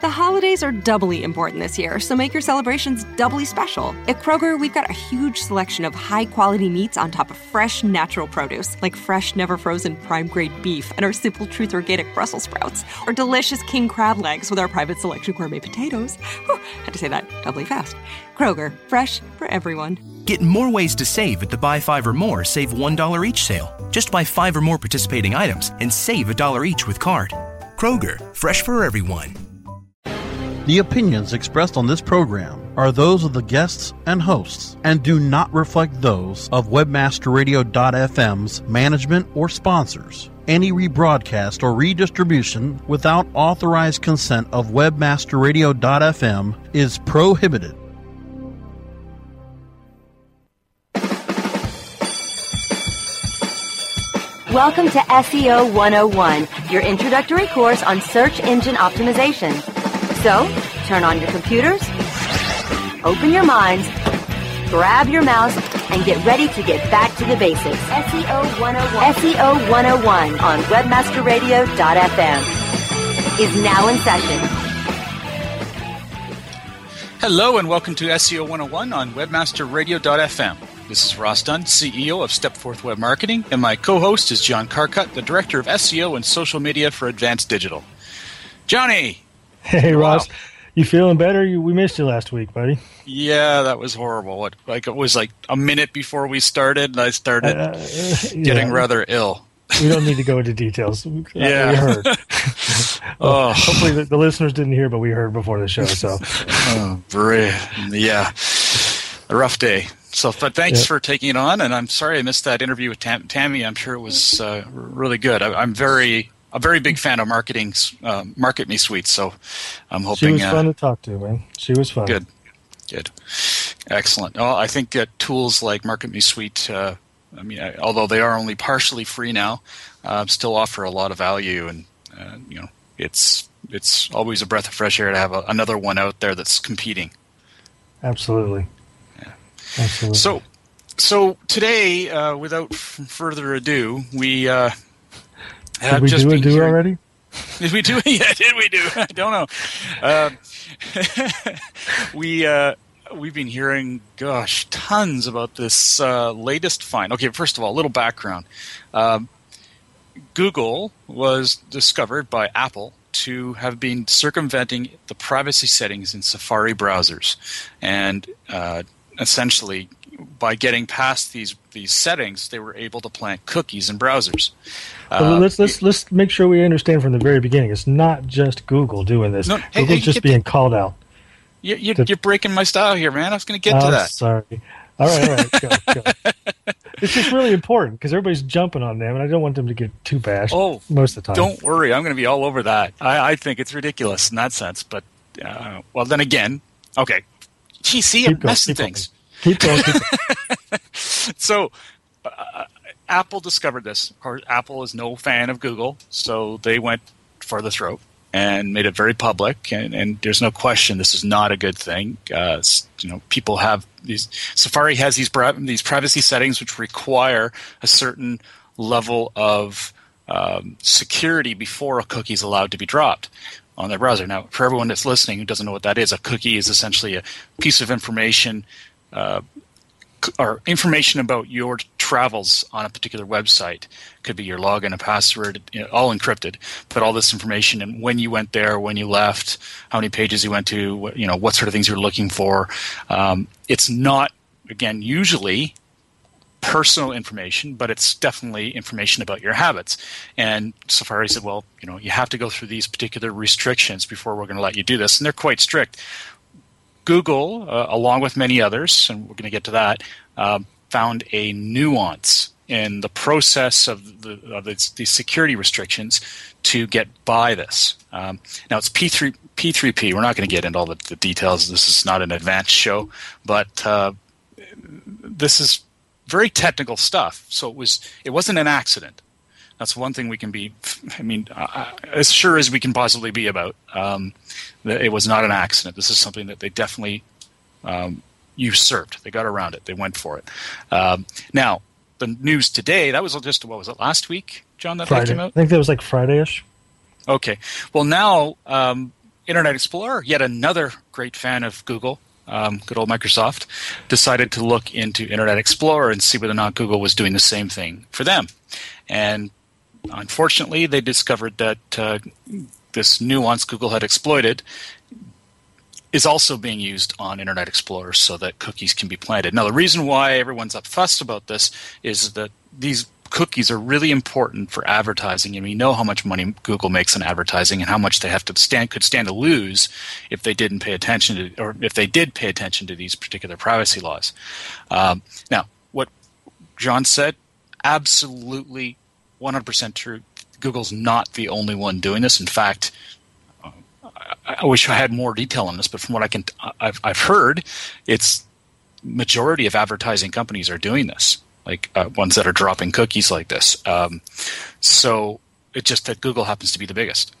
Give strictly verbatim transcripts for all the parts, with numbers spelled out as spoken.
The holidays are doubly important this year, so make your celebrations doubly special. At Kroger, we've got a huge selection of high-quality meats on top of fresh, natural produce, like fresh, never-frozen prime-grade beef and our Simple Truth Organic Brussels sprouts, or delicious king crab legs with our private selection gourmet potatoes. Whew, had to say that doubly fast. Kroger, fresh for everyone. Get more ways to save at the Buy five or More, Save one dollar each sale. Just buy five or more participating items and save one dollar each with card. Kroger, fresh for everyone. The opinions expressed on this program are those of the guests and hosts and do not reflect those of Webmaster Radio dot f m's management or sponsors. Any rebroadcast or redistribution without authorized consent of Webmaster Radio dot f m is prohibited. Welcome to S E O one oh one, your introductory course on search engine optimization. So, turn on your computers, open your minds, grab your mouse, and get ready to get back to the basics. S E O one oh one. S E O one oh one on Webmaster Radio dot f m is now in session. Hello and welcome to S E O one oh one on Webmaster Radio dot f m. This is Ross Dunn, C E O of Stepforth Web Marketing, and my co-host is John Carcutt, the Director of S E O and Social Media for Advanced Digital. Johnny! Hey, Ross, wow. You feeling better? You, we missed you last week, buddy. Yeah, that was horrible. What, like it was like a minute before we started, and I started uh, uh, getting yeah. rather ill. We don't need to go into details. Yeah. We heard. well, oh. Hopefully the, the listeners didn't hear, but we heard before the show. So, oh, yeah, a rough day. So, but thanks yeah. for taking it on, and I'm sorry I missed that interview with Tam- Tammy. I'm sure it was uh, really good. I, I'm very... A very big fan of marketing, uh, Market Me Suite, so I'm hoping... She was uh, fun to talk to, man. She was fun. Good, good. Excellent. Well, I think uh, tools like Market Me Suite, uh, I mean, I, although they are only partially free now, uh, still offer a lot of value, and uh, you know, it's it's always a breath of fresh air to have a, another one out there that's competing. Absolutely. Yeah. Absolutely. So, so today, uh, without f- further ado, we... Uh, Did we do a do hearing, already? Did we do it? Yeah, did we do? I don't know. Uh, we, uh, we've been hearing, gosh, tons about this uh, latest find. Okay, first of all, a little background. Um, Google was discovered by Apple to have been circumventing the privacy settings in Safari browsers. And uh, essentially, by getting past these these settings, they were able to plant cookies in browsers. Well, uh, let's let's let's make sure we understand from the very beginning. It's not just Google doing this. No, Google's hey, hey, just being the, called out. You, you, to, you're breaking my style here, man. I was going to get oh, to that. Sorry. All right, all right. Go, go. It's just really important because everybody's jumping on them, and I don't want them to get too bashed. Oh, most of the time. Don't worry, I'm going to be all over that. I, I think it's ridiculous in that sense, but uh, well, then again, okay. Gee, see, I'm messing things. Keep going. Keep going. So, uh, Apple discovered this. Of course, Apple is no fan of Google, so they went for the throat and made it very public. And, and there's no question this is not a good thing. Uh, you know, people have these. Safari has these these privacy settings which require a certain level of um, security before a cookie is allowed to be dropped. on their browser. Now, for everyone that's listening who doesn't know what that is, a cookie is essentially a piece of information uh, or information about your travels on a particular website. Could be your login, a password, you know, all encrypted. Put all this information in: when you went there, when you left, how many pages you went to, what, you know, what sort of things you're looking for. Um, it's not, again, usually personal information, but it's definitely information about your habits. And Safari said, well, you know, you have to go through these particular restrictions before we're going to let you do this. And they're quite strict. Google, uh, along with many others, and we're going to get to that, uh, found a nuance in the process of the of the, the security restrictions to get by this. Um, now, it's P three, P three P. We're not going to get into all the, the details. This is not an advanced show, but uh, this is very technical stuff. So it was it wasn't an accident. That's one thing we can be, I mean, uh, as sure as we can possibly be about. Um, it was not an accident. This is something that they definitely um, usurped. They got around it. They went for it. Um, now, the news today, that was just, what was it, last week, John, that, that came out? I think that was like Friday-ish. Okay. Well, now, um, Internet Explorer, yet another great fan of Google, um, good old Microsoft, decided to look into Internet Explorer and see whether or not Google was doing the same thing for them. And unfortunately, they discovered that uh, this nuance Google had exploited is also being used on Internet Explorer so that cookies can be planted. Now, the reason why everyone's upfussed about this is that these cookies are really important for advertising, and we know how much money Google makes in advertising and how much they have to stand could stand to lose if they didn't pay attention to, or if they did pay attention to these particular privacy laws. Um, now, what John said, absolutely one hundred percent true. Google's not the only one doing this. In fact, I wish I had more detail on this, but from what I can, I've, I've heard, it's majority of advertising companies are doing this, like uh, ones that are dropping cookies like this. Um, so it's just that Google happens to be the biggest.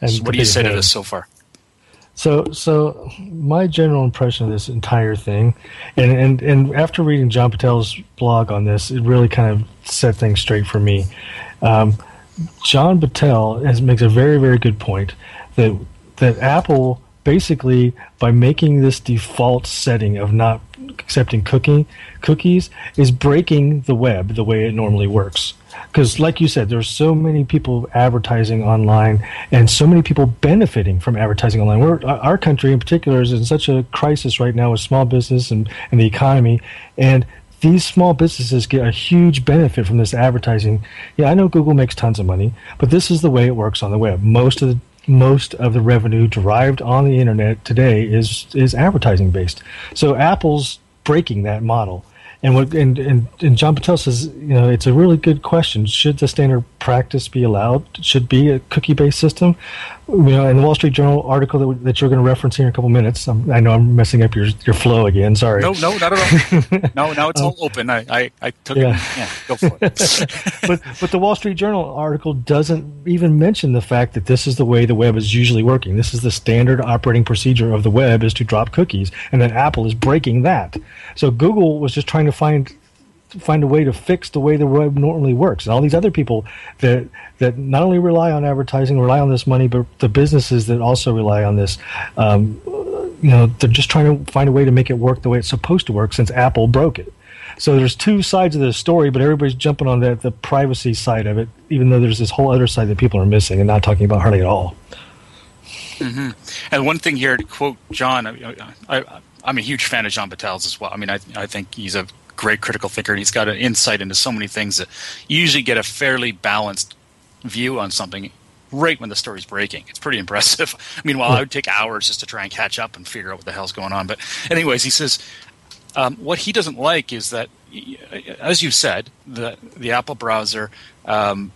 And so what do you say to this so far? So, so my general impression of this entire thing, and, and, and after reading John Patel's blog on this, it really kind of set things straight for me. Um, John Battelle has, makes a very, very good point that that Apple basically, by making this default setting of not accepting cookie, cookies, is breaking the web the way it normally works. Because like you said, there's so many people advertising online and so many people benefiting from advertising online. We're, our country in particular is in such a crisis right now with small business and, and the economy. And these small businesses get a huge benefit from this advertising. Yeah, I know Google makes tons of money, but this is the way it works on the web. Most of the most of the revenue derived on the Internet today is is advertising based. So Apple's breaking that model. And what and, and, and John Patel says, you know, it's a really good question. Should the standard practice be allowed? Should be a cookie-based system? You know, in the Wall Street Journal article that, we, that you're going to reference here in a couple minutes, I'm, I know I'm messing up your your flow again. Sorry. No, no, not at all. no, now it's um, all open. I, I, I took yeah. it. Yeah, go for it. but, but the Wall Street Journal article doesn't even mention the fact that this is the way the web is usually working. This is the standard operating procedure of the web, is to drop cookies, and then Apple is breaking that. So Google was just trying to find find a way to fix the way the web normally works. And all these other people that that not only rely on advertising, rely on this money, but the businesses that also rely on this, um, you know, they're just trying to find a way to make it work the way it's supposed to work since Apple broke it. So there's two sides of this story, but everybody's jumping on the, the privacy side of it, even though there's this whole other side that people are missing and not talking about hardly at all. Mm-hmm. And one thing here to quote John, I, I, I'm a huge fan of John Battelle's as well. I mean, I, I think he's a great critical thinker, and he's got an insight into so many things that you usually get a fairly balanced view on something right when the story's breaking. It's pretty impressive. I mean, while I would take hours just to try and catch up and figure out what the hell's going on. But anyways, he says um, what he doesn't like is that, as you said, the, the Apple browser um,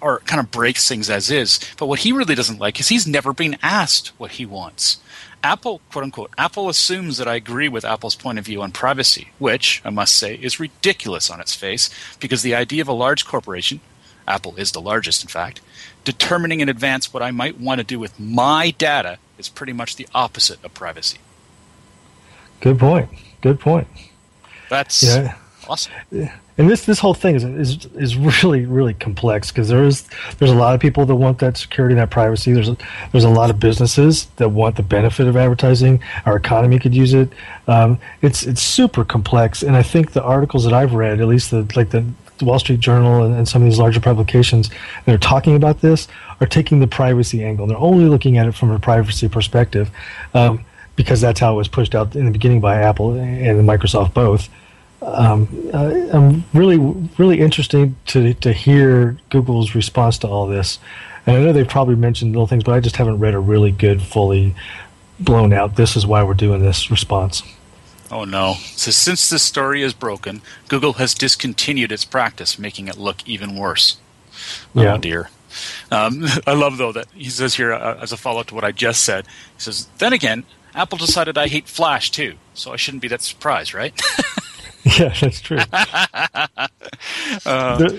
or kind of breaks things as is. But what he really doesn't like is he's never been asked what he wants. Apple, quote unquote, Apple assumes that I agree with Apple's point of view on privacy, which I must say is ridiculous on its face, because the idea of a large corporation, Apple is the largest in fact, determining in advance what I might want to do with my data is pretty much the opposite of privacy. Good point. Good point. That's yeah. Awesome. And this this whole thing is is is really really complex, because there's there's a lot of people that want that security and that privacy. There's a, there's a lot of businesses that want the benefit of advertising. Our economy could use it. Um, it's it's super complex, and I think the articles that I've read, at least the like the Wall Street Journal and, and some of these larger publications that are talking about this, are taking the privacy angle. They're only looking at it from a privacy perspective, um, because that's how it was pushed out in the beginning by Apple and Microsoft both. Um, uh, I'm really, really interested to to hear Google's response to all this. And I know they've probably mentioned little things, but I just haven't read a really good, fully blown out, this is why we're doing this response. Oh, no. So since this story is broken, Google has discontinued its practice, making it look even worse. Yeah. Oh, dear. Um, I love, though, that he says here, uh, as a follow-up to what I just said, he says, then again, Apple decided I hate Flash, too, so I shouldn't be that surprised, right? Yeah, that's true. uh, there,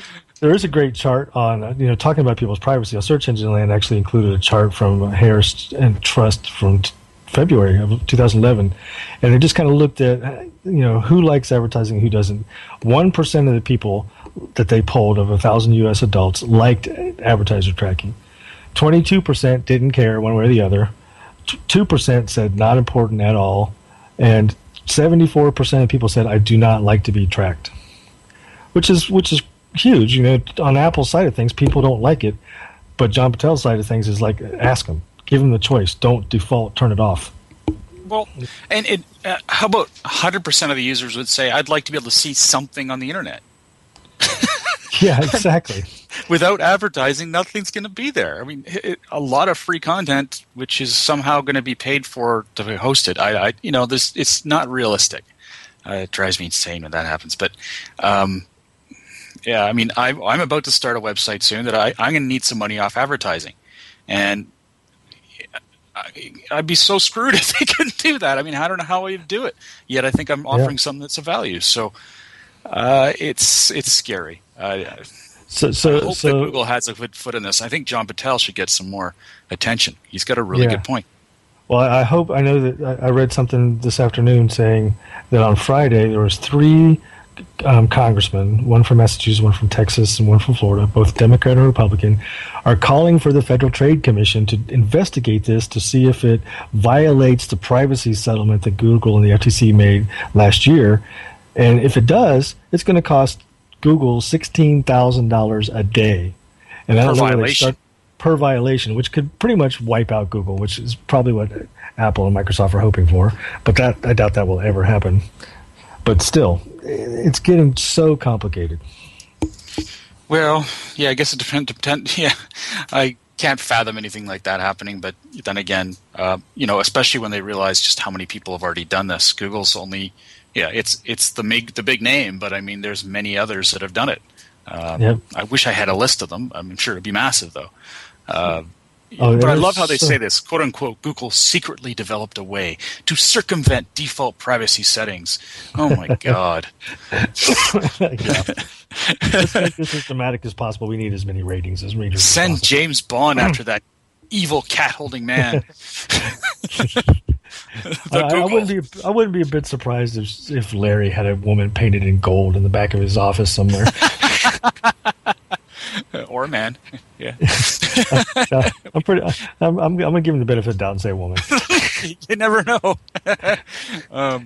there is a great chart on, you know, talking about people's privacy. Search Engine Land actually included a chart from Harris and Trust from t- February of two thousand eleven, and they just kind of looked at, you know, who likes advertising, who doesn't. One percent of the people that they polled of a thousand U S adults liked advertiser tracking. Twenty-two percent didn't care one way or the other. Two percent said not important at all, and seventy-four percent of people said, I do not like to be tracked, which is which is huge. You know, on Apple's side of things, people don't like it. But John Patel's side of things is like, ask them. Give them the choice. Don't default. Turn it off. Well, and it, uh, how about one hundred percent of the users would say, I'd like to be able to see something on the Internet. Yeah, exactly. Without advertising, nothing's going to be there. I mean, it, a lot of free content, which is somehow going to be paid for to be hosted. I, I you know, this it's not realistic. Uh, it drives me insane when that happens. But, um, yeah, I mean, I, I'm about to start a website soon that I, I'm going to need some money off advertising, and I, I'd be so screwed if they couldn't do that. I mean, I don't know how I'd do it. Yet, I think I'm offering yeah. something that's of value. So, uh, it's it's scary. Uh, So, so, I hope so, that Google has a good foot in this. I think John Patel should get some more attention. He's got a really yeah. good point. Well, I hope. I know that I read something this afternoon saying that on Friday there was three um, congressmen, one from Massachusetts, one from Texas, and one from Florida, both Democrat and Republican, are calling for the Federal Trade Commission to investigate this to see if it violates the privacy settlement that Google and the F T C made last year. And if it does, it's going to cost Google sixteen thousand dollars a day, and I don't know where they start, per violation, which could pretty much wipe out Google, which is probably what Apple and Microsoft are hoping for. But that I doubt that will ever happen. But still, it's getting so complicated. Well, yeah, I guess it depends. Depend, yeah, I can't fathom anything like that happening. But then again, uh, you know, especially when they realize just how many people have already done this. Google's only. Yeah, it's it's the big the big name, but I mean, there's many others that have done it. Um, yep. I wish I had a list of them. I'm sure it'd be massive, though. Uh, oh, but I love how they so- say this, quote unquote. Google secretly developed a way to circumvent default privacy settings. Oh my God! Yeah. Let's make this as dramatic as possible. We need as many ratings as readers. Send as possible. James Bond after that evil cat-holding man. I, I wouldn't be. I wouldn't be a bit surprised if if Larry had a woman painted in gold in the back of his office somewhere, or a man. Yeah, I, I'm pretty. I'm, I'm, I'm going to give him the benefit of the doubt and say a woman. You never know. um,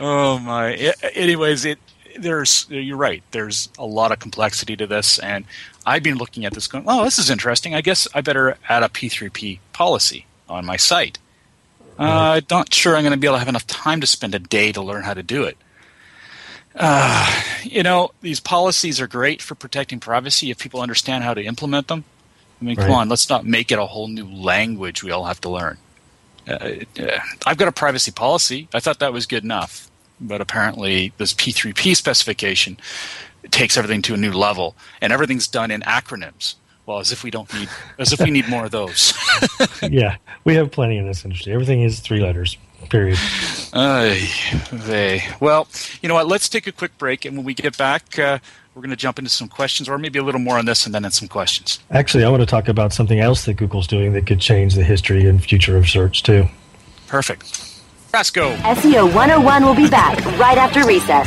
oh my. It, anyways, it there's. You're right. There's a lot of complexity to this, and I've been looking at this going, oh, this is interesting. I guess I better add a P three P policy on my site. I'm uh, not sure I'm going to be able to have enough time to spend a day to learn how to do it. Uh, you know, these policies are great for protecting privacy if people understand how to implement them. I mean, right. Come on, let's not make it a whole new language we all have to learn. Uh, uh, I've got a privacy policy. I thought that was good enough. But apparently this P three P specification takes everything to a new level, and everything's done in acronyms. Well, as if we don't need, as if we need more of those. Yeah, we have plenty in this industry. Everything is three letters, period. Uh, they. Well, you know what? Let's take a quick break, and when we get back, uh, we're going to jump into some questions, or maybe a little more on this, and then in some questions. Actually, I want to talk about something else that Google's doing that could change the history and future of search too. Perfect. Let's go. S E O one oh one will be back right after recess.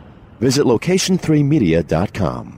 Visit Location three Media dot com.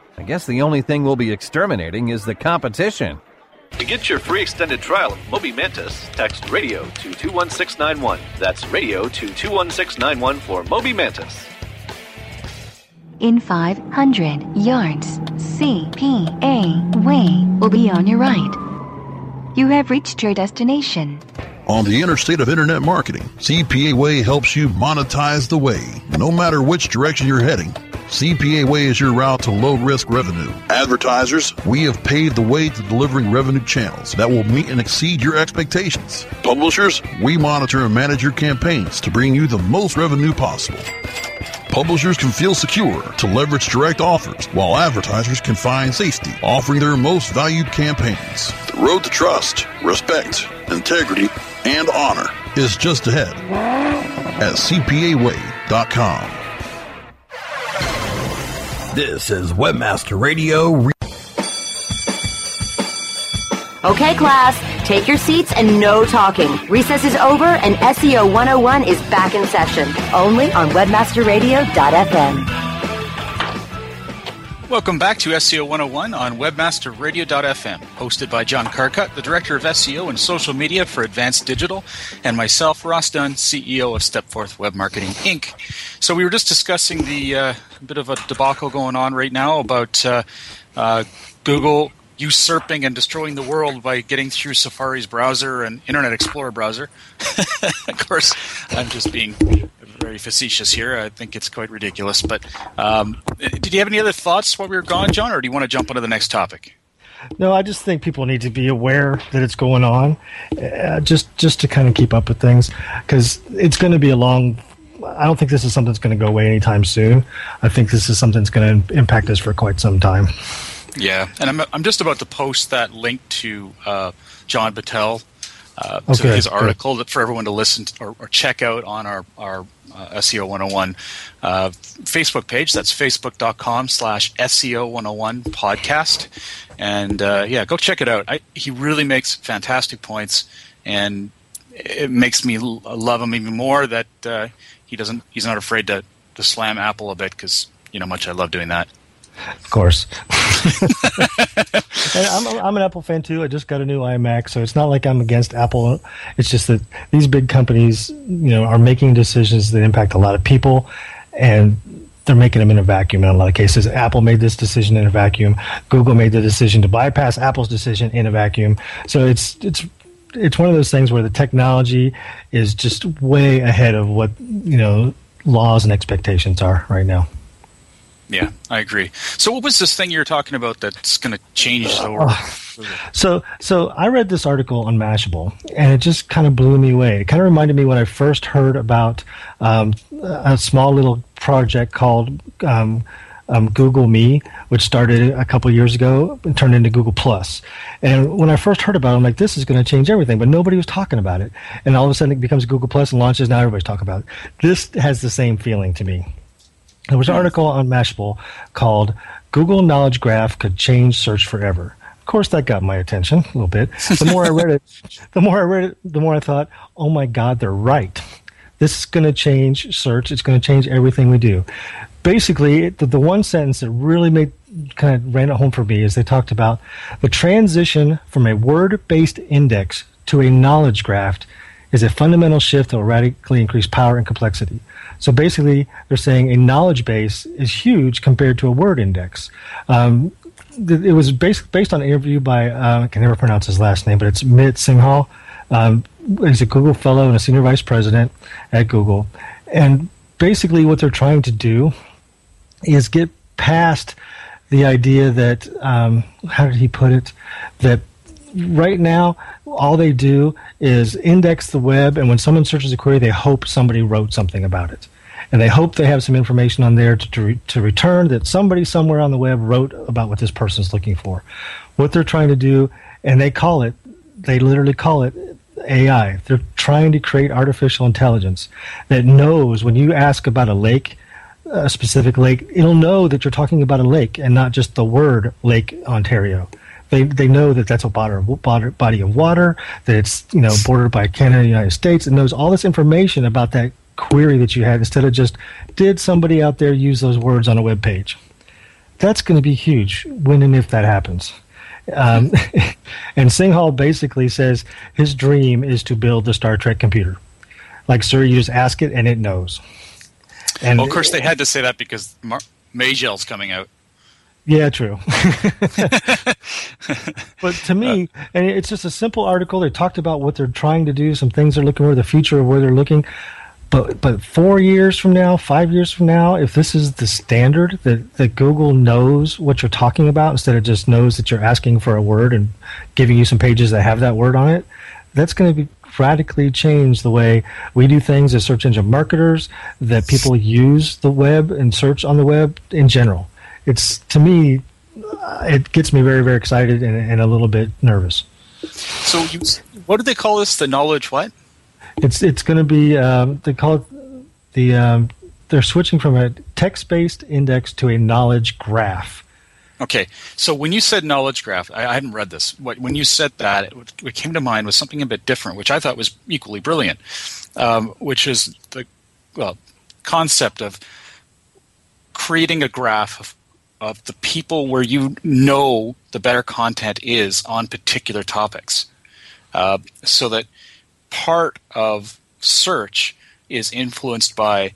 I guess the only thing we'll be exterminating is the competition. To get your free extended trial of Moby Mantis, text radio to two one six nine one. That's radio to two one six nine one for Moby Mantis. In five hundred yards, C P A Way will be on your right. You have reached your destination. On the interstate of Internet marketing, C P A Way helps you monetize the way, no matter which direction you're heading. C P A Way is your route to low-risk revenue. Advertisers, we have paved the way to delivering revenue channels that will meet and exceed your expectations. Publishers, we monitor and manage your campaigns to bring you the most revenue possible. Publishers can feel secure to leverage direct offers, while advertisers can find safety, offering their most valued campaigns. The road to trust, respect, integrity, and honor is just ahead at C P A Way dot com. This is Webmaster Radio. Re- okay, class, take your seats and no talking. Recess is over and S E O one oh one is back in session, only on Webmaster Radio dot f m. Welcome back to S E O one oh one on Webmaster Radio dot f m, hosted by John Carcutt, the Director of S E O and Social Media for Advanced Digital, and myself, Ross Dunn, C E O of Stepforth Web Marketing, Incorporated. So we were just discussing the... Uh, bit of a debacle going on right now about uh, uh, Google usurping and destroying the world by getting through Safari's browser and Internet Explorer browser. Of course, I'm just being very facetious here. I think it's quite ridiculous. But um, did you have any other thoughts while we were gone, John, or do you want to jump onto the next topic? No, I just think people need to be aware that it's going on, uh, just just to kind of keep up with things, because it's going to be a long. I don't think this is something that's going to go away anytime soon. I think this is something that's going to impact us for quite some time. Yeah, and I'm I'm just about to post that link to uh, John Battelle, uh, okay, to his article, good, that for everyone to listen to, or, or check out on our, our uh, S E O one oh one uh, Facebook page. That's facebook dot com slash S E O one oh one podcast. And, uh, yeah, go check it out. I, he really makes fantastic points, and it makes me love him even more that uh, – He doesn't. He's not afraid to, to slam Apple a bit, because you know much I love doing that. Of course. And I'm a, I'm an Apple fan too. I just got a new iMac, so it's not like I'm against Apple. It's just that these big companies, you know, are making decisions that impact a lot of people, and they're making them in a vacuum in a lot of cases. Apple made this decision in a vacuum. Google made the decision to bypass Apple's decision in a vacuum. So it's it's. It's one of those things where the technology is just way ahead of what, you know, laws and expectations are right now. Yeah, I agree. So what was this thing you were talking about that's going to change the world? So so I read this article on Mashable, and it just kind of blew me away. It kind of reminded me when I first heard about um, a small little project called um, – Um, Google Me, which started a couple years ago and turned into Google plus. And when I first heard about it, I'm like, this is going to change everything, but nobody was talking about it. And all of a sudden it becomes Google plus and launches, now everybody's talking about it. This has the same feeling to me. There was an article on Mashable called Google Knowledge Graph Could Change Search Forever. Of course, that got my attention a little bit. The more I read it, the more I read it, the more I thought, oh my God, they're right. This is going to change search. It's going to change everything we do. Basically, the, the one sentence that really made kind of ran it home for me is they talked about the transition from a word-based index to a knowledge graph is a fundamental shift that will radically increase power and complexity. So basically, they're saying a knowledge base is huge compared to a word index. Um, it was based based on an interview by uh, I can never pronounce his last name, but it's Mit Singhal. Um, he's a Google fellow and a senior vice president at Google, and basically what they're trying to do is get past the idea that um, how did he put it that right now all they do is index the web, and when someone searches a query, they hope somebody wrote something about it. And they hope they have some information on there to, to, re- to return that somebody somewhere on the web wrote about what this person's looking for. What they're trying to do, and they call it, they literally call it A I. They're trying to create artificial intelligence that knows when you ask about a lake, a specific lake, it'll know that you're talking about a lake and not just the word Lake Ontario. They they know that that's a body of water, that it's, you know, bordered by Canada and the United States, and knows all this information about that query that you had, instead of just, did somebody out there use those words on a web page? That's going to be huge when and if that happens. Um, and Singhal basically says his dream is to build the Star Trek computer. Like, sir, you just ask it and it knows. And well, of course, they had to say that because Mar- Magel's coming out. Yeah, true. But to me, and it's just a simple article. They talked about what they're trying to do, some things they're looking for, the future of where they're looking. But but four years from now, five years from now, if this is the standard that, that Google knows what you're talking about instead of just knows that you're asking for a word and giving you some pages that have that word on it, that's going to be radically change the way we do things as search engine marketers, that people use the web and search on the web in general. It's, to me, it gets me very, very excited and, and a little bit nervous. So you, what do they call this? The knowledge what? It's it's going to be um, they call it the um, they're switching from a text-based index to a knowledge graph. Okay, so when you said knowledge graph, I, I hadn't read this. What, when you said that, it, what came to mind was something a bit different, which I thought was equally brilliant, um, which is the well concept of creating a graph of, of the people where you know the better content is on particular topics, uh, so that part of search is influenced by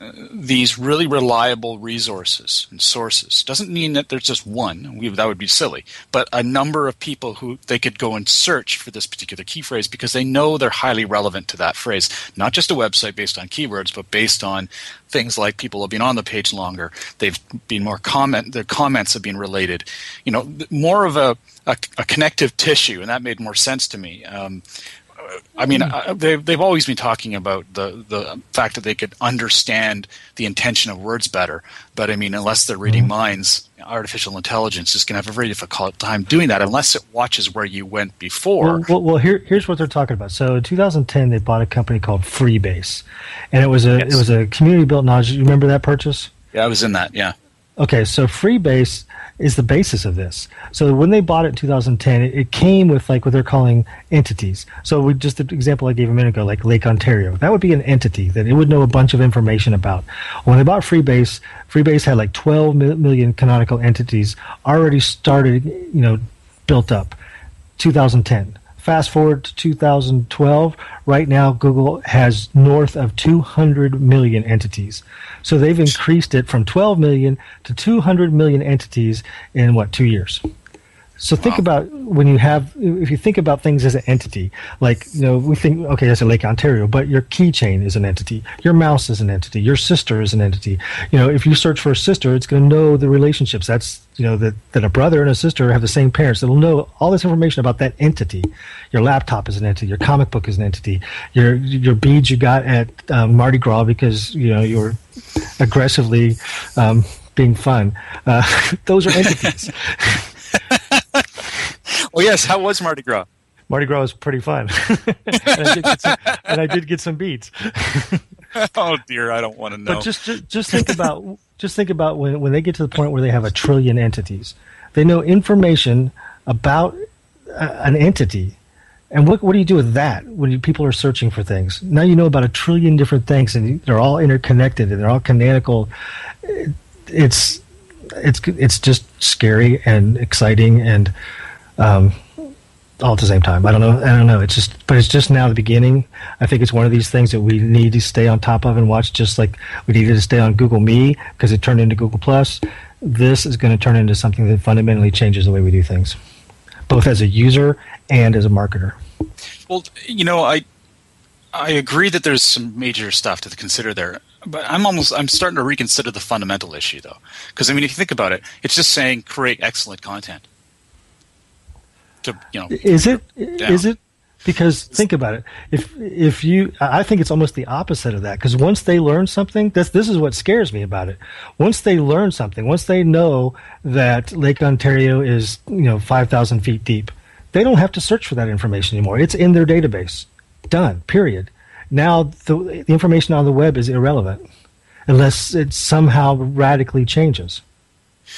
uh, these really reliable resources and sources. Doesn't mean that there's just one. We, that would be silly. But a number of people who they could go and search for this particular key phrase because they know they're highly relevant to that phrase. Not just a website based on keywords, but based on things like people have been on the page longer. They've been more comment. Their comments have been related. You know, more of a, a, a connective tissue, and that made more sense to me. Um, I mean, they've they've always been talking about the, the fact that they could understand the intention of words better. But I mean, unless they're reading minds, artificial intelligence is going to have a very difficult time doing that unless it watches where you went before. Well, well, well here here's what they're talking about. So in two thousand ten, they bought a company called Freebase, and it was a yes. it was a community built knowledge. You remember that purchase? Yeah, I was in that. Yeah. Okay, so Freebase is the basis of this. So when they bought it in two thousand ten, it, it came with like what they're calling entities. So we just the example I gave a minute ago, like Lake Ontario, that would be an entity that it would know a bunch of information about. When they bought Freebase, Freebase had like twelve million canonical entities already started, you know, built up. two thousand ten. Fast forward to two thousand twelve. Right now, Google has north of two hundred million entities. So they've increased it from twelve million to two hundred million entities in, what, two years? So think wow. about when you have, if you think about things as an entity, like, you know, we think, okay, that's a Lake Ontario, but your keychain is an entity. Your mouse is an entity. Your sister is an entity. You know, if you search for a sister, it's going to know the relationships. That's, you know, that, that a brother and a sister have the same parents. It'll know all this information about that entity. Your laptop is an entity. Your comic book is an entity. Your your beads you got at um, Mardi Gras because, you know, you're aggressively um, being fun. Uh, those are entities. Oh, yes. How was Mardi Gras? Mardi Gras was pretty fun. and, I did get some, and I did get some beads. Oh, dear. I don't want to know. But just, just, just think about just think about when, when they get to the point where they have a trillion entities. They know information about a, an entity. And what what do you do with that when you, people are searching for things? Now you know about a trillion different things, and they're all interconnected, and they're all canonical. It, it's, it's, it's just scary and exciting and Um, all at the same time. I don't know. I don't know. It's just, but it's just now the beginning. I think it's one of these things that we need to stay on top of and watch, just like we needed to stay on Google Me because it turned into Google Plus. this is going to turn into something that fundamentally changes the way we do things, both as a user and as a marketer. Well, you know, I I agree that there's some major stuff to consider there, but I'm almost I'm starting to reconsider the fundamental issue though, because I mean, if you think about it, it's just saying create excellent content. To, you know, is it down. Is it? Because think about it. If if you, I think it's almost the opposite of that. Because once they learn something, this this is what scares me about it. Once they learn something, once they know that Lake Ontario is you know five thousand feet deep, they don't have to search for that information anymore. It's in their database. Done. Period. Now the, the information on the web is irrelevant unless it somehow radically changes.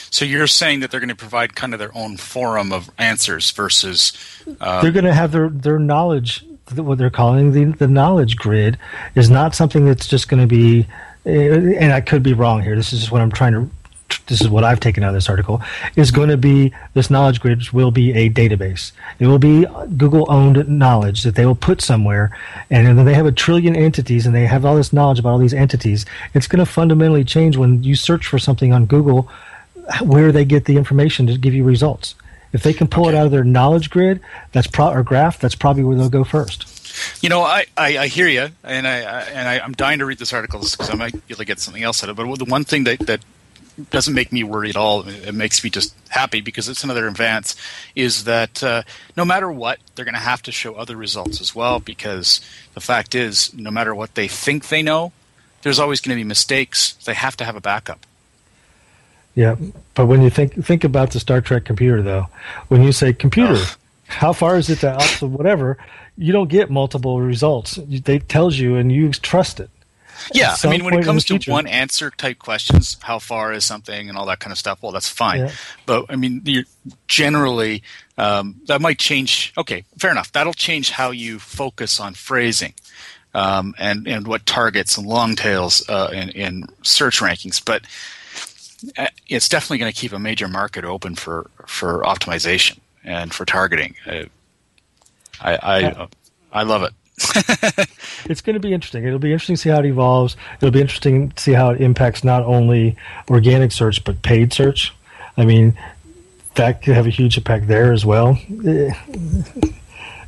So you're saying that they're going to provide kind of their own forum of answers versus uh, they're going to have their, their knowledge, what they're calling the, the knowledge grid is not something that's just going to be, and I could be wrong here, this is what I'm trying to, this is what I've taken out of this article, is going to be, this knowledge grid will be a database. It will be Google-owned knowledge that they will put somewhere, and then they have a trillion entities, and they have all this knowledge about all these entities. It's going to fundamentally change when you search for something on Google, where they get the information to give you results. If they can pull okay. it out of their knowledge grid, that's pro- or graph, that's probably where they'll go first. You know, I, I, I hear you, and I, I and I, I'm dying to read this article because I might be able to get something else out of it. But the one thing that, that doesn't make me worry at all, it makes me just happy because it's another advance, is that uh, no matter what, they're going to have to show other results as well, because the fact is, no matter what they think they know, there's always going to be mistakes. They have to have a backup. Yeah, but when you think think about the Star Trek computer, though, when you say computer, oh. how far is it to alpha whatever, you don't get multiple results. They tells you, and you trust it. Yeah, I mean, when it comes to future. one answer type questions, how far is something and all that kind of stuff, well, that's fine. Yeah. But, I mean, you're generally, um, that might change. Okay, fair enough. That'll change how you focus on phrasing. Um, and, and what targets and long tails uh, in, in search rankings. But it's definitely going to keep a major market open for, for optimization and for targeting. I I, I, I love it. It's going to be interesting. It'll be interesting to see how it evolves. It'll be interesting to see how it impacts not only organic search but paid search. I mean, that could have a huge impact there as well.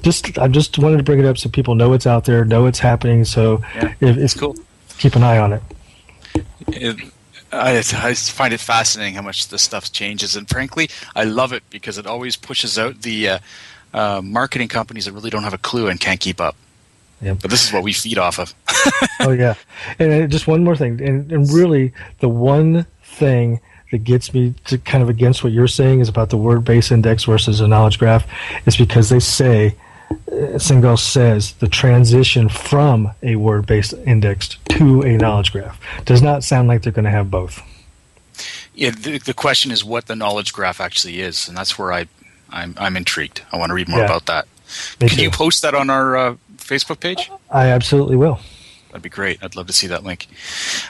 Just I just wanted to bring it up so people know it's out there, know it's happening. So yeah, it, it's cool. Keep an eye on it. it I, I find it fascinating how much this stuff changes, and frankly, I love it because it always pushes out the uh, uh, marketing companies that really don't have a clue and can't keep up. Yep. But this is what we feed off of. Oh yeah, and just one more thing, and, and really, the one thing that gets me to kind of against what you're saying is about the word-based index versus a knowledge graph, is because they say, Singal says, the transition from a word-based index to a knowledge graph. Does not sound like they're going to have both. Yeah, the, the question is what the knowledge graph actually is, and that's where I, I'm, I'm intrigued. I want to read more yeah, about that. Can too. you post that on our uh, Facebook page? I absolutely will. That'd be great. I'd love to see that link.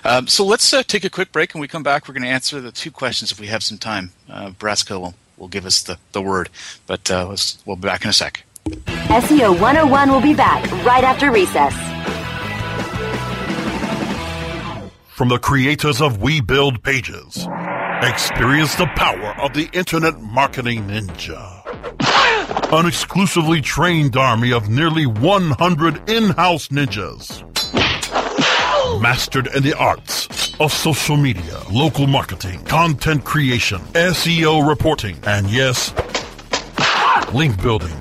Um, so let's uh, take a quick break. When we come back, we're going to answer the two questions if we have some time. Uh, Brasco will, will give us the, the word, but uh, let's, we'll be back in a sec. S E O one oh one will be back right after recess. From the creators of We Build Pages, experience the power of the Internet Marketing Ninja. An exclusively trained army of nearly one hundred in-house ninjas, mastered in the arts of social media, local marketing, content creation, S E O reporting, and yes, link building.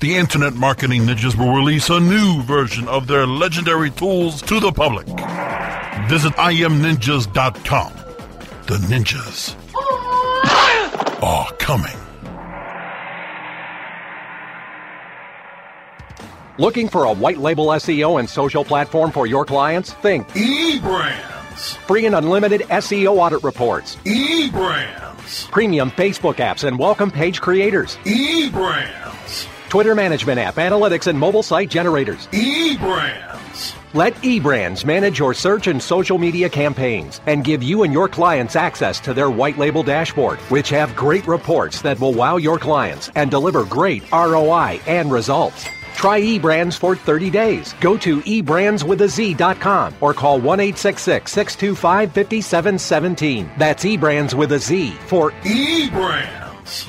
The Internet Marketing Ninjas will release a new version of their legendary tools to the public. Visit I am ninjas dot com. The ninjas are coming. Looking for a white label S E O and social platform for your clients? Think eBrands. Free and unlimited S E O audit reports. eBrands. Premium Facebook apps and welcome page creators. eBrands. Twitter management app, analytics, and mobile site generators. eBrands. Let eBrands manage your search and social media campaigns and give you and your clients access to their white label dashboard, which have great reports that will wow your clients and deliver great R O I and results. Try eBrands for thirty days. Go to e brands with a z dot com or call one eight six six, six two five, five seven one seven. That's eBrands with a Z for eBrands.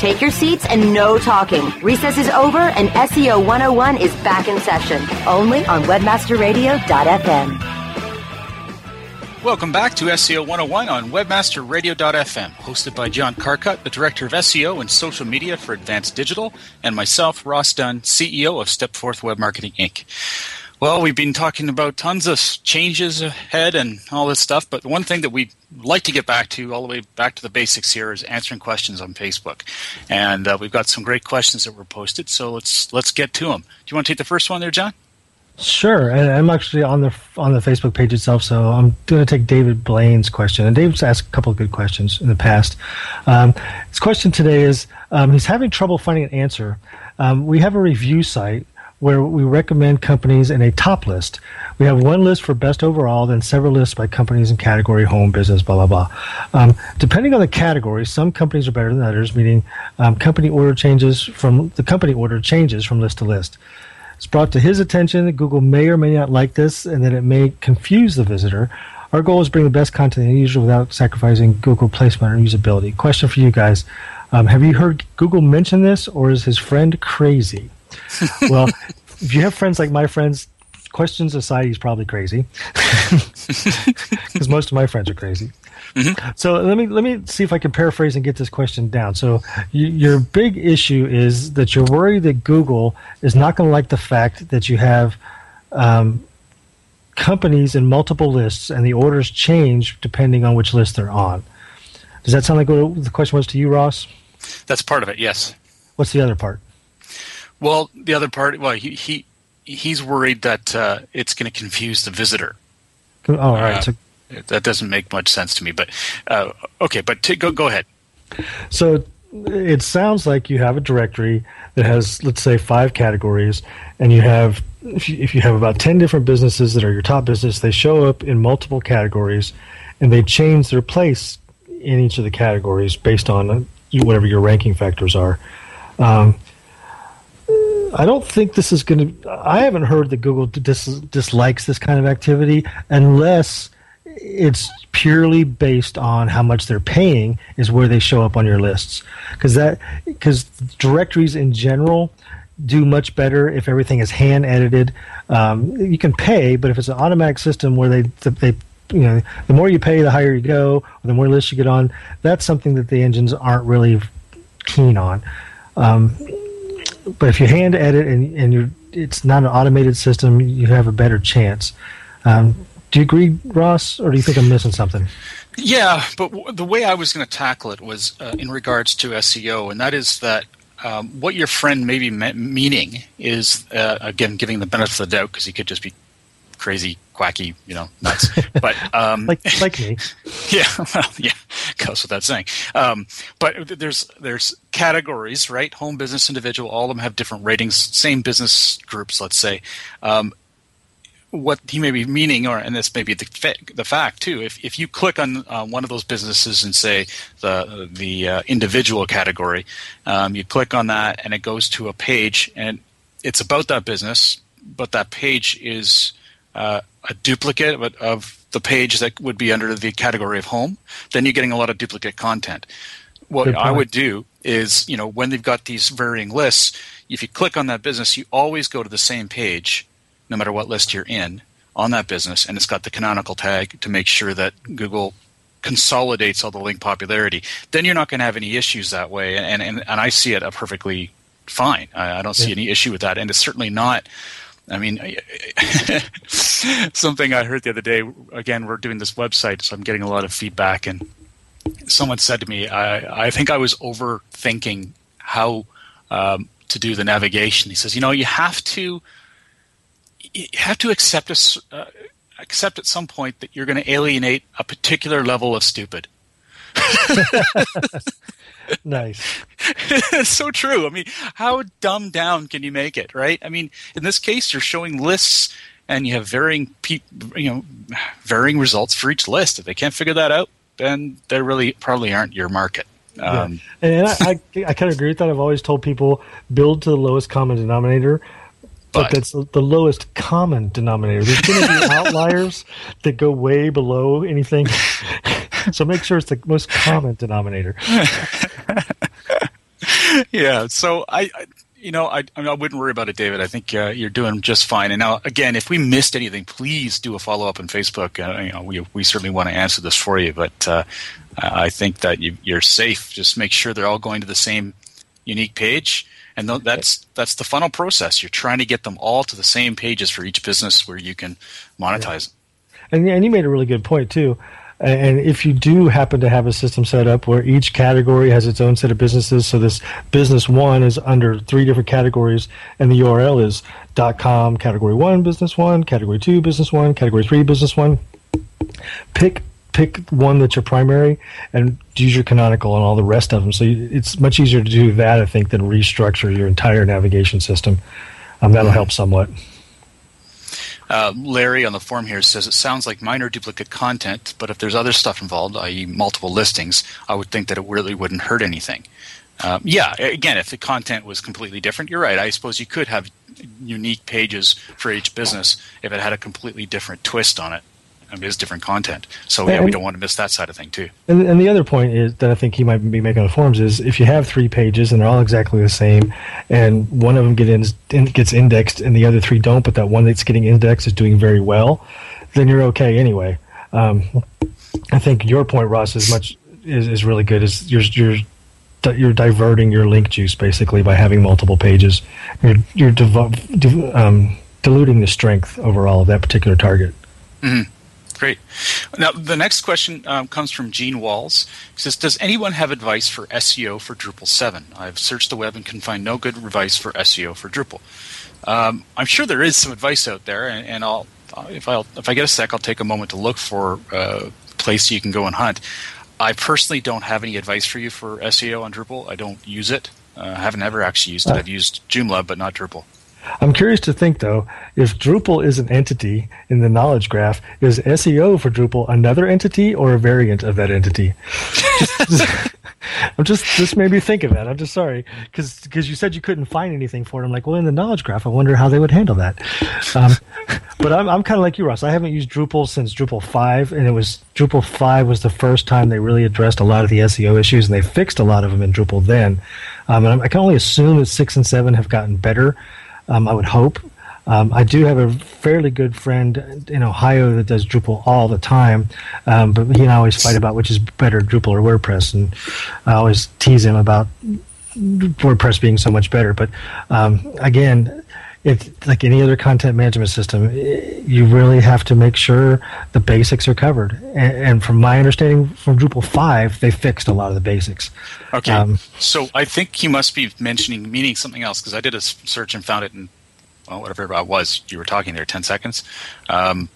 take your seats and no talking. Recess is over and S E O one oh one is back in session, only on webmaster radio dot f m. Welcome back to S E O one oh one on webmaster radio dot f m, hosted by John Carcutt, the Director of S E O and Social Media for Advanced Digital, and myself, Ross Dunn, C E O of Stepforth Web Marketing, Incorporated. Well, we've been talking about tons of changes ahead and all this stuff, but one thing that we like to get back to, all the way back to the basics here, is answering questions on Facebook. And uh, we've got some great questions that were posted, so let's let's get to them. Do you want to take the first one there, John? Sure, and I'm actually on the on the Facebook page itself, so I'm going to take David Blaine's question. And David's asked a couple of good questions in the past. Um, his question today is, um, he's having trouble finding an answer. Um, we have a review site where we recommend companies in a top list. We have one list for best overall, then several lists by companies and category, home, business, blah, blah, blah. Um, depending on the category, some companies are better than others, meaning um, company order changes from the company order changes from list to list. It's brought to his attention that Google may or may not like this and that it may confuse the visitor. Our goal is to bring the best content and user without sacrificing Google placement or usability. Question for you guys. Um, have you heard Google mention this, or is his friend crazy? Well, if you have friends like my friends, questions aside, he's probably crazy, because most of my friends are crazy. Mm-hmm. So let me let me see if I can paraphrase and get this question down. So you, your big issue is that you're worried that Google is not going to like the fact that you have um, companies in multiple lists and the orders change depending on which list they're on. Does that sound like what the question was to you, Ross? That's part of it, yes. What's the other part? Well, the other part, well, he, he he's worried that uh, it's going to confuse the visitor. Oh, all right. Uh, so, that doesn't make much sense to me, but uh, okay. But t- go go ahead. So it sounds like you have a directory that has, let's say, five categories, and you have if you, if you have about ten different businesses that are your top business, they show up in multiple categories, and they change their place in each of the categories based on whatever your ranking factors are. Um, I don't think this is going to – I haven't heard that Google dis, dislikes this kind of activity unless it's purely based on how much they're paying is where they show up on your lists. Because that, because directories in general do much better if everything is hand-edited. Um, you can pay, but if it's an automatic system where they, they – you know, the more you pay, the higher you go, or the more lists you get on, that's something that the engines aren't really keen on. Um But if you hand edit and, and you're, it's not an automated system, you have a better chance. Um, do you agree, Ross, or do you think I'm missing something? Yeah, but w- the way I was going to tackle it was uh, in regards to S E O, and that is that um, what your friend may be me- meaning is, uh, again, giving the benefit of the doubt because he could just be crazy, quacky, you know, nuts. But um, like, like me. Yeah, well, yeah, goes without saying. Um, but there's there's categories, right? Home, business, individual. All of them have different ratings. Same business groups, let's say. Um, what he may be meaning, or and this may be the fa- the fact too. If if you click on uh, one of those businesses and say the the uh, individual category, um, you click on that and it goes to a page and it's about that business, but that page is Uh, a duplicate of the page that would be under the category of home, then you're getting a lot of duplicate content. What I would do is, you know, when they've got these varying lists, if you click on that business, you always go to the same page, no matter what list you're in, on that business, and it's got the canonical tag to make sure that Google consolidates all the link popularity, then you're not going to have any issues that way. And and, and I see it a perfectly fine. I, I don't see yeah. any issue with that. And it's certainly not, I mean, something I heard the other day, again, we're doing this website, so I'm getting a lot of feedback. And someone said to me, I, I think I was overthinking how um, to do the navigation. He says, you know, you have to you have to accept a, uh, accept at some point that you're going to alienate a particular level of stupid. Nice. It's so true. I mean, how dumbed down can you make it, right? I mean, in this case, you're showing lists, and you have varying, pe- you know, varying results for each list. If they can't figure that out, then they really probably aren't your market. Um, yeah. And I, I, I kind of agree with that. I've always told people build to the lowest common denominator. But, but that's the lowest common denominator. There's going to be outliers that go way below anything. So make sure it's the most common denominator. Yeah. So I, I, you know, I, I wouldn't worry about it, David. I think uh, you're doing just fine. And now, again, if we missed anything, please do a follow up on Facebook. Uh, you know, we we certainly want to answer this for you. But uh, I think that you, you're safe. Just make sure they're all going to the same unique page. And that's that's the funnel process. You're trying to get them all to the same pages for each business where you can monetize yeah. them. And, and you made a really good point, too. And if you do happen to have a system set up where each category has its own set of businesses, so this business one is under three different categories, and the U R L is .com, category one, business one, category two, business one, category three, business one, pick Pick one that's your primary and use your canonical and all the rest of them. So you, it's much easier to do that, I think, than restructure your entire navigation system. Um, that'll help somewhat. Uh, Larry on the form here says, it sounds like minor duplicate content, but if there's other stuff involved, that is multiple listings, I would think that it really wouldn't hurt anything. Um, yeah, again, if the content was completely different, you're right. I suppose you could have unique pages for each business if it had a completely different twist on it. I mean, it's different content. So, yeah, and, we don't want to miss that side of thing, too. And, and the other point is that I think he might be making on the forums is if you have three pages and they're all exactly the same and one of them get in, in, gets indexed and the other three don't, but that one that's getting indexed is doing very well, then you're okay anyway. Um, I think your point, Ross, is much is, is really good. Is you're, you're, you're diverting your link juice, basically, by having multiple pages. You're, you're div- div- um, diluting the strength overall of that particular target. Mm-hmm. Great. Now, the next question um, comes from Gene Walls. He says, does anyone have advice for S E O for Drupal seven? I've searched the web and can find no good advice for S E O for Drupal. Um, I'm sure there is some advice out there, and, and I'll, if, I'll, if I get a sec, I'll take a moment to look for a place you can go and hunt. I personally don't have any advice for you for S E O on Drupal. I don't use it. Uh, I haven't ever actually used it. I've used Joomla, but not Drupal. I'm curious to think, though, if Drupal is an entity in the knowledge graph, is S E O for Drupal another entity or a variant of that entity? I'm just this made me think of that. I'm just sorry because because you said you couldn't find anything for it. I'm like, well, in the knowledge graph, I wonder how they would handle that. Um, but I'm I'm kind of like you, Ross. I haven't used Drupal since Drupal five, and it was Drupal five was the first time they really addressed a lot of the S E O issues, and they fixed a lot of them in Drupal then. Um, and I can only assume that six and seven have gotten better. Um, I would hope. Um, I do have a fairly good friend in Ohio that does Drupal all the time, um, but he and I always fight about which is better, Drupal or WordPress, and I always tease him about WordPress being so much better. But um, again, it's like any other content management system, you really have to make sure the basics are covered. And, and from my understanding, from Drupal five, they fixed a lot of the basics. Okay, um, so I think he must be mentioning meaning something else because I did a search and found it in well, whatever I was you were talking there, ten seconds, um,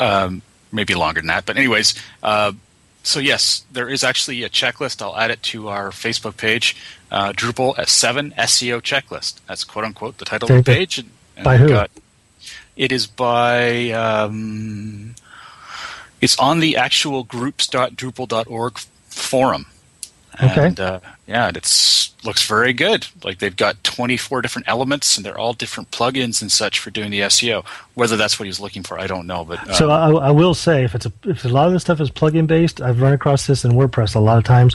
um, maybe longer than that. But anyways, uh, so yes, there is actually a checklist. I'll add it to our Facebook page. Uh, Drupal seven S E O checklist. That's quote unquote the title of the page. And, and by who? Got, it is by. Um, it's on the actual groups dot drupal dot org forum. And, okay. Uh, yeah, it looks very good. Like they've got twenty-four different elements, and they're all different plugins and such for doing the S E O. Whether that's what he's looking for, I don't know. But uh, so I, I will say, if it's a, if a lot of this stuff is plugin based, I've run across this in WordPress a lot of times.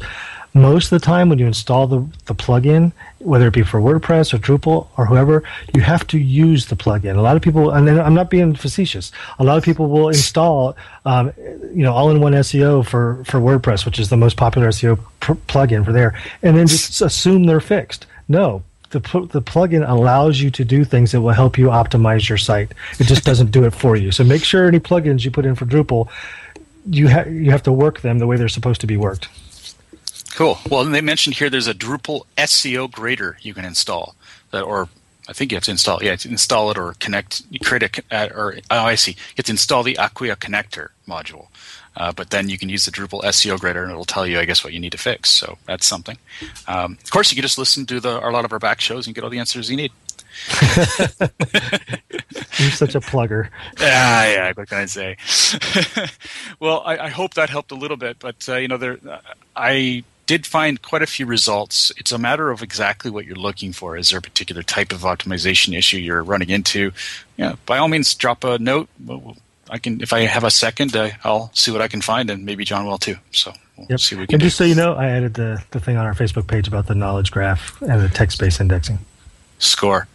most of the time when you install the, the plugin, whether it be for WordPress or Drupal or whoever, you have to use the plugin. A lot of people, and I'm not being facetious, a lot of people will install um, you know, all-in-one S E O for, for WordPress, which is the most popular S E O pr- plugin for there, and then just assume they're fixed. No. The the plugin allows you to do things that will help you optimize your site. It just doesn't do it for you. So make sure any plugins you put in for Drupal, you ha- you have to work them the way they're supposed to be worked. Cool. Well, and they mentioned here there's a Drupal S E O grader you can install, that, or I think you have to install. Yeah, install it or connect. Create a uh, or oh, I see. You have to install the Acquia connector module. Uh, but then you can use the Drupal S E O grader, and it'll tell you, I guess, what you need to fix. So that's something. Um, of course, you can just listen to the, a lot of our back shows and get all the answers you need. You're such a plugger. Yeah, yeah. What can I say? Well, I, I hope that helped a little bit. But uh, you know, there, I did find quite a few results. It's a matter of exactly what you're looking for. Is there a particular type of optimization issue you're running into? Yeah. By all means, drop a note. We'll, we'll, I can, if I have a second, uh, I'll see what I can find, and maybe John will too. So we'll yep. see what we can and do. And just so you know, I added the, the thing on our Facebook page about the knowledge graph and the text-based indexing. Score.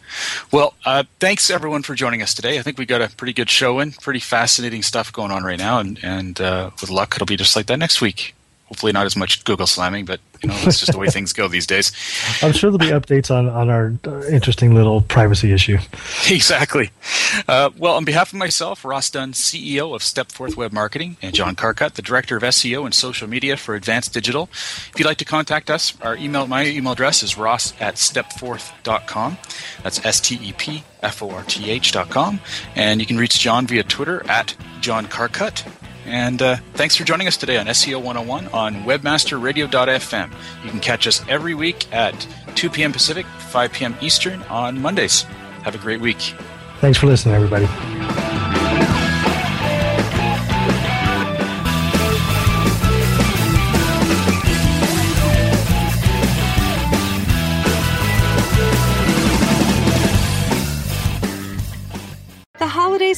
Well, uh, thanks everyone for joining us today. I think we got a pretty good show in, pretty fascinating stuff going on right now, and, and uh, with luck, it'll be just like that next week. Hopefully not as much Google slamming, but you know, it's just the way things go these days. I'm sure there'll be updates on, on our interesting little privacy issue. Exactly. Uh, well, on behalf of myself, Ross Dunn, C E O of Stepforth Web Marketing, and John Carcutt, the Director of S E O and Social Media for Advanced Digital. If you'd like to contact us, our email, my email address is ross at stepforth dot com. That's S T E P F O R T H dot com. And you can reach John via Twitter at John Carcutt. And uh, thanks for joining us today on S E O one oh one on webmaster radio dot f m. You can catch us every week at two p.m. Pacific, five p.m. Eastern on Mondays. Have a great week. Thanks for listening, everybody.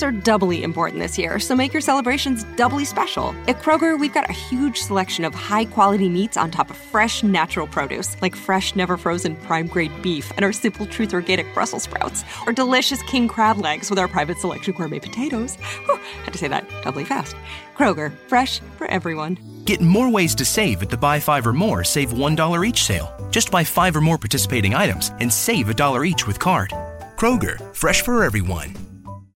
Are doubly important this year, so make your celebrations doubly special. At Kroger, we've got a huge selection of high-quality meats on top of fresh, natural produce, like fresh, never-frozen prime-grade beef and our Simple Truth Organic Brussels sprouts, or delicious king crab legs with our Private Selection Gourmet potatoes. Whew, had to say that doubly fast. Kroger, fresh for everyone. Get more ways to save at the Buy five or More, Save one dollar each sale. Just buy five or more participating items and save a dollar each with card. Kroger, fresh for everyone.